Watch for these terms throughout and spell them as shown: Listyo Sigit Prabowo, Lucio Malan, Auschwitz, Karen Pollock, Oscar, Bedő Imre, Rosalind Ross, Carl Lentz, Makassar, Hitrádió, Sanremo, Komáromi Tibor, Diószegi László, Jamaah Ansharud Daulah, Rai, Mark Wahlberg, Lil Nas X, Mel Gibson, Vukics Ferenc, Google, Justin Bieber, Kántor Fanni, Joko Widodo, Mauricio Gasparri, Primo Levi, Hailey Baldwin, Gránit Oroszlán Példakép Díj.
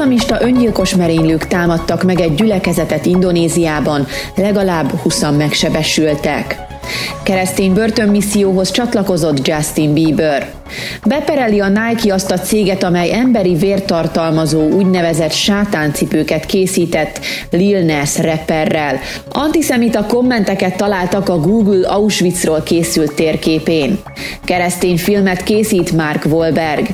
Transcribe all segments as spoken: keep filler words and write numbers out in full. Iszlamista öngyilkos merénylők támadtak meg egy gyülekezetet Indonéziában, legalább húszan megsebesültek. Keresztény börtönmisszióhoz csatlakozott Justin Bieber. Bepereli a Nike azt a céget, amely emberi vértartalmazó úgynevezett sátáncipőket készített Lil Nas rapperrel. Antiszemita kommenteket találtak a Google Auschwitzról készült térképén. Keresztény filmet készít Mark Wahlberg.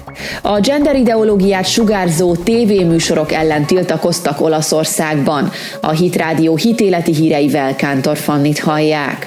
A genderideológiát sugárzó tévéműsorok ellen tiltakoztak Olaszországban. A Hitrádió hitéleti híreivel Kántor Fannit hallják.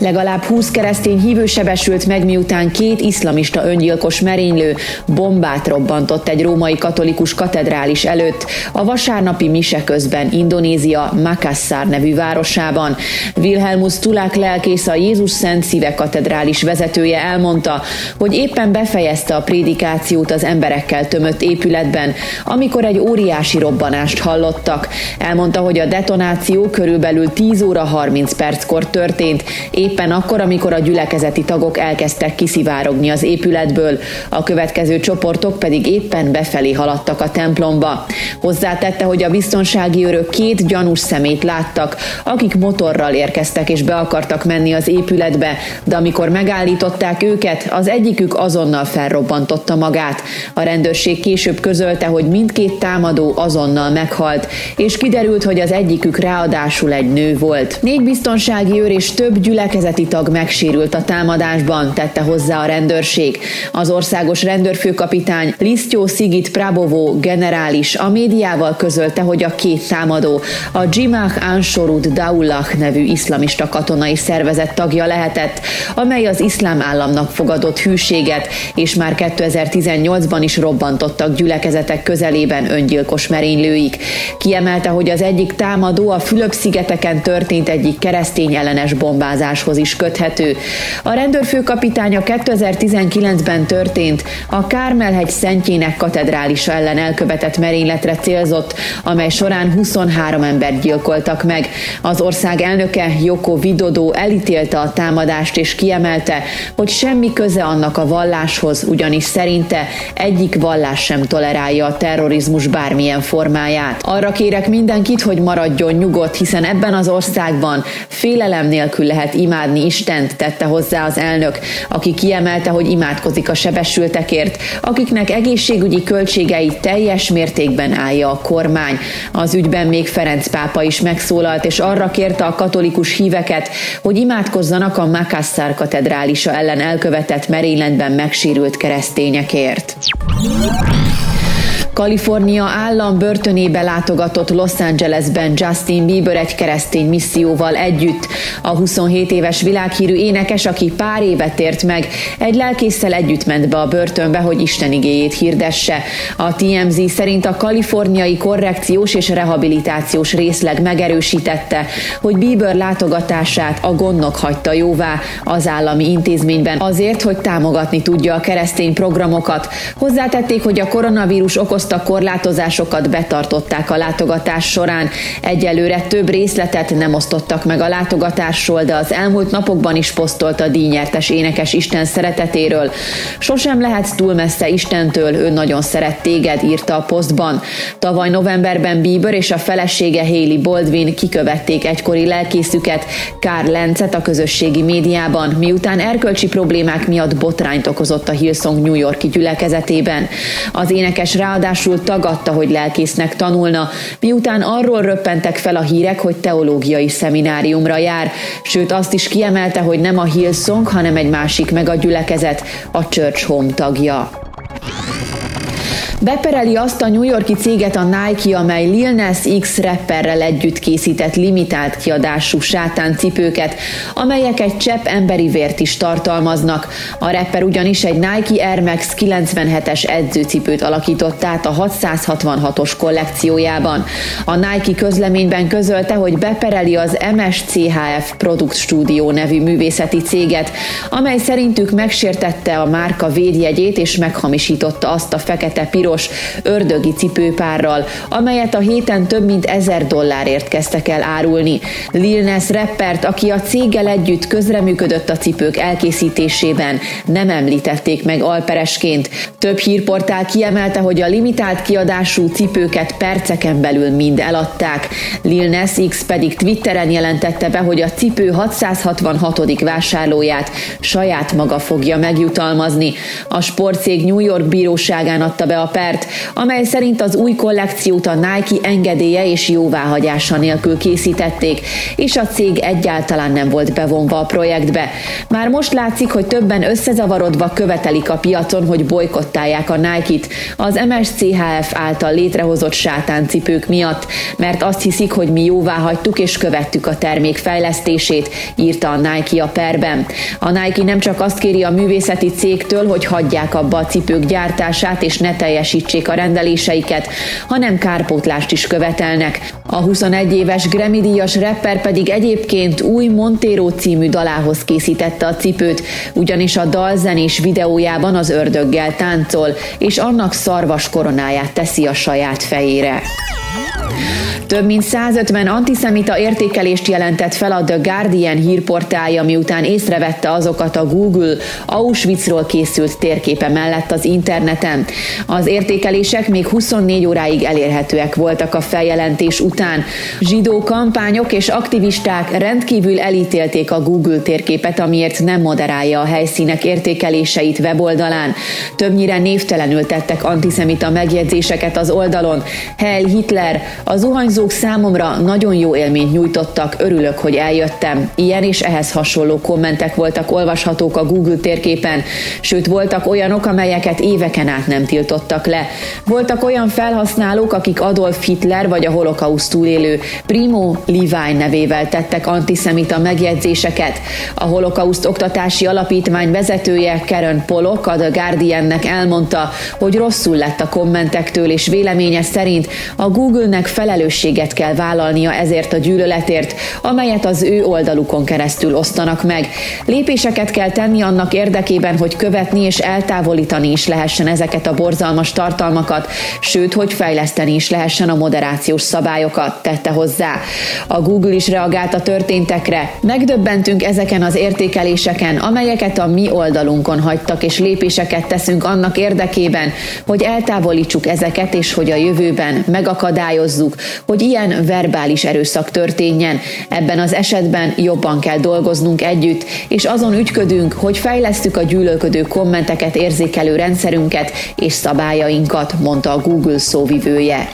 Legalább húsz keresztény hívő sebesült meg, miután két iszlamista öngyilkos merénylő bombát robbantott egy római katolikus katedrális előtt a vasárnapi mise közben Indonézia Makassar nevű városában. Wilhelmus Tulák lelkész, a Jézus Szent Szíve katedrális vezetője elmondta, hogy éppen befejezte a prédikációt az emberekkel tömött épületben, amikor egy óriási robbanást hallottak. Elmondta, hogy a detonáció körülbelül tíz óra harminc perckor történt, éppen akkor, amikor a gyülekezeti tagok elkezdtek kiszivárogni az épületből, a következő csoportok pedig éppen befelé haladtak a templomba. Hozzátette, hogy a biztonsági őrök két gyanús szemét láttak, akik motorral érkeztek és be akartak menni az épületbe, de amikor megállították őket, az egyikük azonnal felrobbantotta magát. A rendőrség később közölte, hogy mindkét támadó azonnal meghalt, és kiderült, hogy az egyikük ráadásul egy nő volt. Négy biztonsági őr és több gyülekezeti tag megsérült a támadásban, tette hozzá a rendőrség. Az országos rendőrfőkapitány Listyo Sigit Prabowo generális a médiával közölte, hogy a két támadó a Jamaah Ansharud Daulah nevű iszlamista katonai szervezet tagja lehetett, amely az iszlám államnak fogadott hűséget, és már kétezer-tizennyolcban is robbantottak gyülekezetek közelében öngyilkos merénylőik. Kiemelte, hogy az egyik támadó a Fülöp-szigeteken történt egyik keresztény ellenes bombázás is köthető. A rendőrfőkapitánya kétezer-tizenkilencben történt a Kármelhegy Szentjének katedrálisa ellen elkövetett merényletre célzott, amely során huszonhárom embert gyilkoltak meg. Az ország elnöke, Joko Widodo elítélte a támadást és kiemelte, hogy semmi köze annak a valláshoz, ugyanis szerinte egyik vallás sem tolerálja a terrorizmus bármilyen formáját. Arra kérek mindenkit, hogy maradjon nyugodt, hiszen ebben az országban félelem nélkül lehet imádni Istent, tette hozzá az elnök, aki kiemelte, hogy imádkozik a sebesültekért, akiknek egészségügyi költségei teljes mértékben állja a kormány. Az ügyben még Ferenc pápa is megszólalt, és arra kérte a katolikus híveket, hogy imádkozzanak a Makassar katedrálisa ellen elkövetett merényletben megsérült keresztényekért. Kalifornia állam börtönébe látogatott Los Angelesben Justin Bieber egy keresztény misszióval együtt. A huszonhét éves világhírű énekes, aki pár éve tért meg, egy lelkésszel együtt ment be a börtönbe, hogy Isten igéjét hirdesse. A té em zé szerint a kaliforniai korrekciós és rehabilitációs részleg megerősítette, hogy Bieber látogatását a gondnok hagyta jóvá az állami intézményben azért, hogy támogatni tudja a keresztény programokat. Hozzátették, hogy a koronavírus okozta a korlátozásokat betartották a látogatás során. Egyelőre több részletet nem osztottak meg a látogatásról, de az elmúlt napokban is posztolt a díjnyertes énekes Isten szeretetéről. Sosem lehetsz túl messze Istentől, ő nagyon szeret téged, írta a posztban. Tavaly novemberben Bieber és a felesége Hailey Baldwin kikövették egykori lelkészüket, Carl Lentzet a közösségi médiában, miután erkölcsi problémák miatt botrányt okozott a Hillsong New York-i gyülekezetében. Az énekes rá Ráadásul tagadta, hogy lelkésznek tanulna, miután arról röppentek fel a hírek, hogy teológiai szemináriumra jár, sőt azt is kiemelte, hogy nem a Hillsong, hanem egy másik meggyülekezet, a Church Home tagja. Bepereli azt a New York-i céget a Nike, amely Lil Nas X rapperrel együtt készített limitált kiadású sátáncipőket, amelyek egy csepp emberi vért is tartalmaznak. A rapper ugyanis egy Nike Air Max kilencvenhetes edzőcipőt alakított át a hatszázhatvanhatos kollekciójában. A Nike közleményben közölte, hogy bepereli az em es cé há ef Product Studio nevű művészeti céget, amely szerintük megsértette a márka védjegyét és meghamisította azt a fekete piros piros ördögi cipőpárral, amelyet a héten több mint ezer dollárért kezdtek el árulni. Lil Nas rappert, aki a céggel együtt közreműködött a cipők elkészítésében, nem említették meg alperesként. Több hírportál kiemelte, hogy a limitált kiadású cipőket perceken belül mind eladták. Lil Nas X pedig Twitteren jelentette be, hogy a cipő hatszázhatvanhatodik vásárlóját saját maga fogja megjutalmazni. A sportcég New York bíróságán adta be a pert, amely szerint az új kollekciót a Nike engedélye és jóváhagyása nélkül készítették, és a cég egyáltalán nem volt bevonva a projektbe. Már most látszik, hogy többen összezavarodva követelik a piacon, hogy bojkottálják a Nike-t az em es cé há ef által létrehozott sátáncipők miatt, mert azt hiszik, hogy mi jóváhagytuk és követtük a termék fejlesztését, írta a Nike a perben. A Nike nem csak azt kéri a művészeti cégtől, hogy hagyják abba a cipők gyártását és ne teljesítsék a rendeléseiket, hanem kárpótlást is követelnek. A huszonegy éves Grammy-díjas rapper pedig egyébként új Montero című dalához készítette a cipőt, ugyanis a dalzenés videójában az ördöggel táncol, és annak szarvas koronáját teszi a saját fejére. Több mint százötven antiszemita értékelést jelentett fel a The Guardian hírportálja, miután észrevette azokat a Google Auschwitzról készült térképe mellett az interneten. Az értékelések még huszonnégy óráig elérhetőek voltak a feljelentés után. Zsidó kampányok és aktivisták rendkívül elítélték a Google térképet, amiért nem moderálja a helyszínek értékeléseit weboldalán. Többnyire névtelenül tettek antiszemita megjegyzéseket az oldalon. Heil Hitler, a zuhanyzó azok számomra nagyon jó élményt nyújtottak, örülök, hogy eljöttem. Ilyen és ehhez hasonló kommentek voltak olvashatók a Google térképen, sőt voltak olyanok, amelyeket éveken át nem tiltottak le. Voltak olyan felhasználók, akik Adolf Hitler vagy a holokauszt túlélő Primo Levi nevével tettek antiszemita megjegyzéseket. A holokauszt oktatási alapítvány vezetője Karen Pollock a The Guardiannek elmondta, hogy rosszul lett a kommentektől, és véleménye szerint a Google-nek felelősség kell vállalnia ezért a gyűlöletért, amelyet az ő oldalukon keresztül osztanak meg. Lépéseket kell tenni annak érdekében, hogy követni és eltávolítani is lehessen ezeket a borzalmas tartalmakat, sőt, hogy fejleszteni is lehessen a moderációs szabályokat, tette hozzá. A Google is reagált a történtekre. Megdöbbentünk ezeken az értékeléseken, amelyeket a mi oldalunkon hagytak, és lépéseket teszünk annak érdekében, hogy eltávolítsuk ezeket, és hogy a jövőben megakadályozzuk, hogy hogy ilyen verbális erőszak történjen. Ebben az esetben jobban kell dolgoznunk együtt, és azon ügyködünk, hogy fejlesztjük a gyűlölködő kommenteket érzékelő rendszerünket és szabályainkat, mondta a Google szóvivője.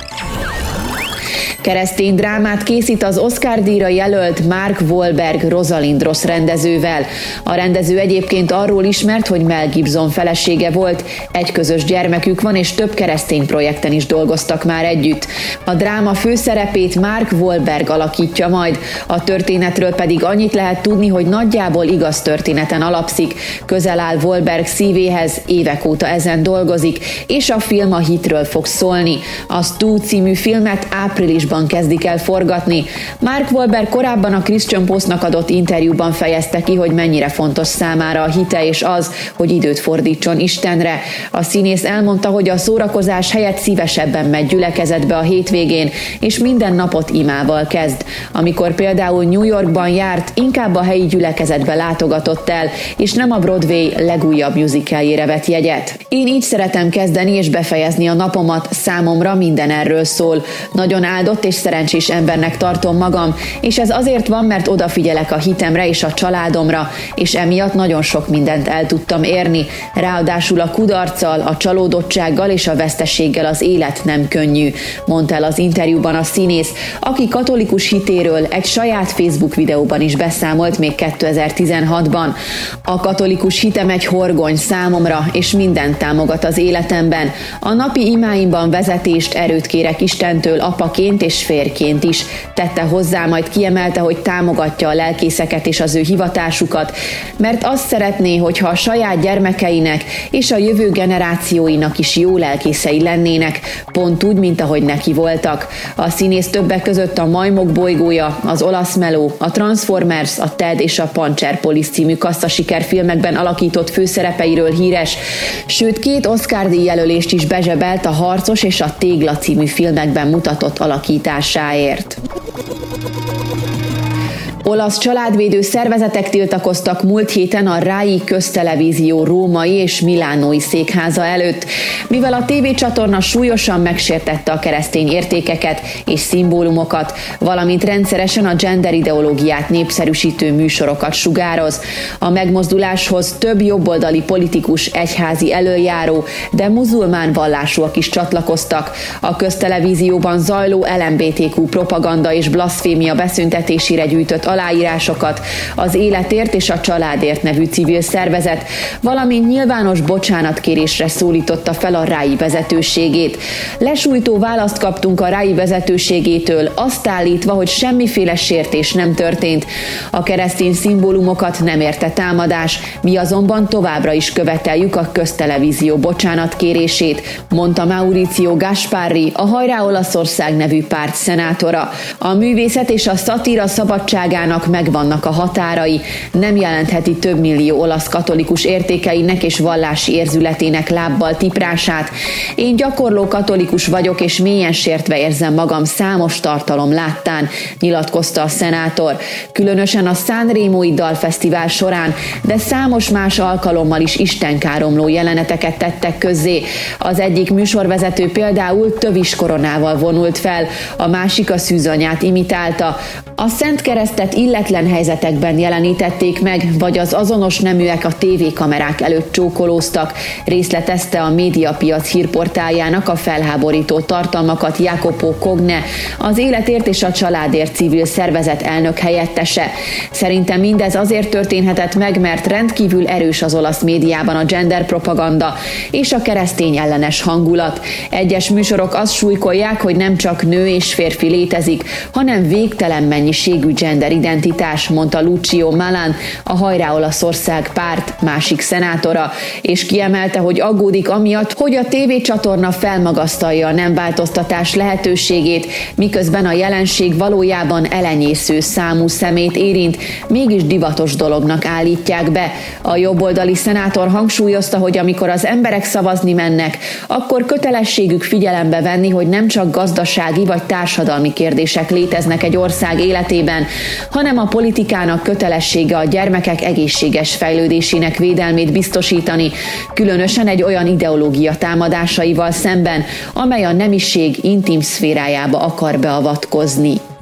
Keresztény drámát készít az Oscar-díjra jelölt Mark Wahlberg Rosalind Ross rendezővel. A rendező egyébként arról ismert, hogy Mel Gibson felesége volt, egy közös gyermekük van, és több keresztény projekten is dolgoztak már együtt. A dráma főszerepét Mark Wahlberg alakítja majd, a történetről pedig annyit lehet tudni, hogy nagyjából igaz történeten alapszik, közel áll Wahlberg szívéhez, évek óta ezen dolgozik, és a film a hitről fog szólni. A Stu című filmet áprilisban kezdik el forgatni. Mark Wahlberg korábban a Christian Postnak adott interjúban fejezte ki, hogy mennyire fontos számára a hite és az, hogy időt fordítson Istenre. A színész elmondta, hogy a szórakozás helyett szívesebben megy gyülekezetbe a hétvégén, és minden napot imával kezd. Amikor például New Yorkban járt, inkább a helyi gyülekezetbe látogatott el, és nem a Broadway legújabb musicaljére vett jegyet. Én így szeretem kezdeni és befejezni a napomat, számomra minden erről szól. Nagyon áldott és szerencsés embernek tartom magam, és ez azért van, mert odafigyelek a hitemre és a családomra, és emiatt nagyon sok mindent el tudtam érni. Ráadásul a kudarccal, a csalódottsággal és a veszteséggel az élet nem könnyű, mondta el az interjúban a színész, aki katolikus hitéről egy saját Facebook videóban is beszámolt még kétezer-tizenhatban. A katolikus hitem egy horgony számomra, és mindent támogat az életemben. A napi imáimban vezetést, erőt kérek Istentől apaként és és férjként is. Tette hozzá, majd kiemelte, hogy támogatja a lelkészeket és az ő hivatásukat, mert azt szeretné, hogyha a saját gyermekeinek és a jövő generációinak is jó lelkészei lennének, pont úgy, mint ahogy neki voltak. A színész többek között a Majmok bolygója, az Olasz Meló, a Transformers, a Ted és a Pancher Police című kasszasikerfilmekben alakított főszerepeiről híres, sőt két Oscar-díj jelölést is bezsebelt a Harcos és a Tégla című filmekben mutatott alakításáért. Olasz családvédő szervezetek tiltakoztak múlt héten a Rai köztelevízió római és milánói székháza előtt, mivel a tévécsatorna súlyosan megsértette a keresztény értékeket és szimbólumokat, valamint rendszeresen a gender ideológiát népszerűsítő műsorokat sugároz. A megmozduláshoz több jobboldali politikus, egyházi elöljáró, de muzulmán vallásúak is csatlakoztak. A köztelevízióban zajló el em bé té kú propaganda és blaszfémia beszüntetésére gyűjtött aláírásokat az Életért és a Családért nevű civil szervezet, valamint nyilvános bocsánatkérésre szólította fel a Rai vezetőségét. Lesújtó választ kaptunk a Rai vezetőségétől, azt állítva, hogy semmiféle sértés nem történt. A keresztény szimbólumokat nem érte támadás, mi azonban továbbra is követeljük a köztelevízió bocsánatkérését, mondta Mauricio Gasparri, a Hajrá Olaszország nevű párt szenátora. A művészet és a szatíra szabadságán megvannak a határai, nem jelentheti több millió olasz katolikus értékeinek és vallási érzületének lábbal tiprását. Én gyakorló katolikus vagyok, és mélyen sértve érzem magam számos tartalom láttán, nyilatkozta a szenátor. Különösen a Sanremói dalfesztivál során, de számos más alkalommal is istenkáromló jeleneteket tettek közzé. Az egyik műsorvezető például tövis koronával vonult fel, a másik a szűzanyát imitálta. A Szent Keresztet illetlen helyzetekben jelenítették meg, vagy az azonos neműek a tévékamerák előtt csókolóztak, részletezte a Médiapiac hírportáljának a felháborító tartalmakat Jakopo Cogne, az Életért és a Családért civil szervezet elnök helyettese. Szerintem mindez azért történhetett meg, mert rendkívül erős az olasz médiában a gender propaganda és a keresztény ellenes hangulat. Egyes műsorok azt súlykolják, hogy nem csak nő és férfi létezik, hanem végtelen mennyiségű gender identitás, mondta Lucio Malan, a Hajrá Olaszország párt másik szenátora, és kiemelte, hogy aggódik amiatt, hogy a tévécsatorna felmagasztalja a nem változtatás lehetőségét, miközben a jelenség valójában elenyésző számú szemét érint, mégis divatos dolognak állítják be. A jobboldali szenátor hangsúlyozta, hogy amikor az emberek szavazni mennek, akkor kötelességük figyelembe venni, hogy nem csak gazdasági vagy társadalmi kérdések léteznek egy ország életében, hanem a politikának kötelessége a gyermekek egészséges fejlődésének védelmét biztosítani, különösen egy olyan ideológia támadásaival szemben, amely a nemiség intim szférájába akar beavatkozni.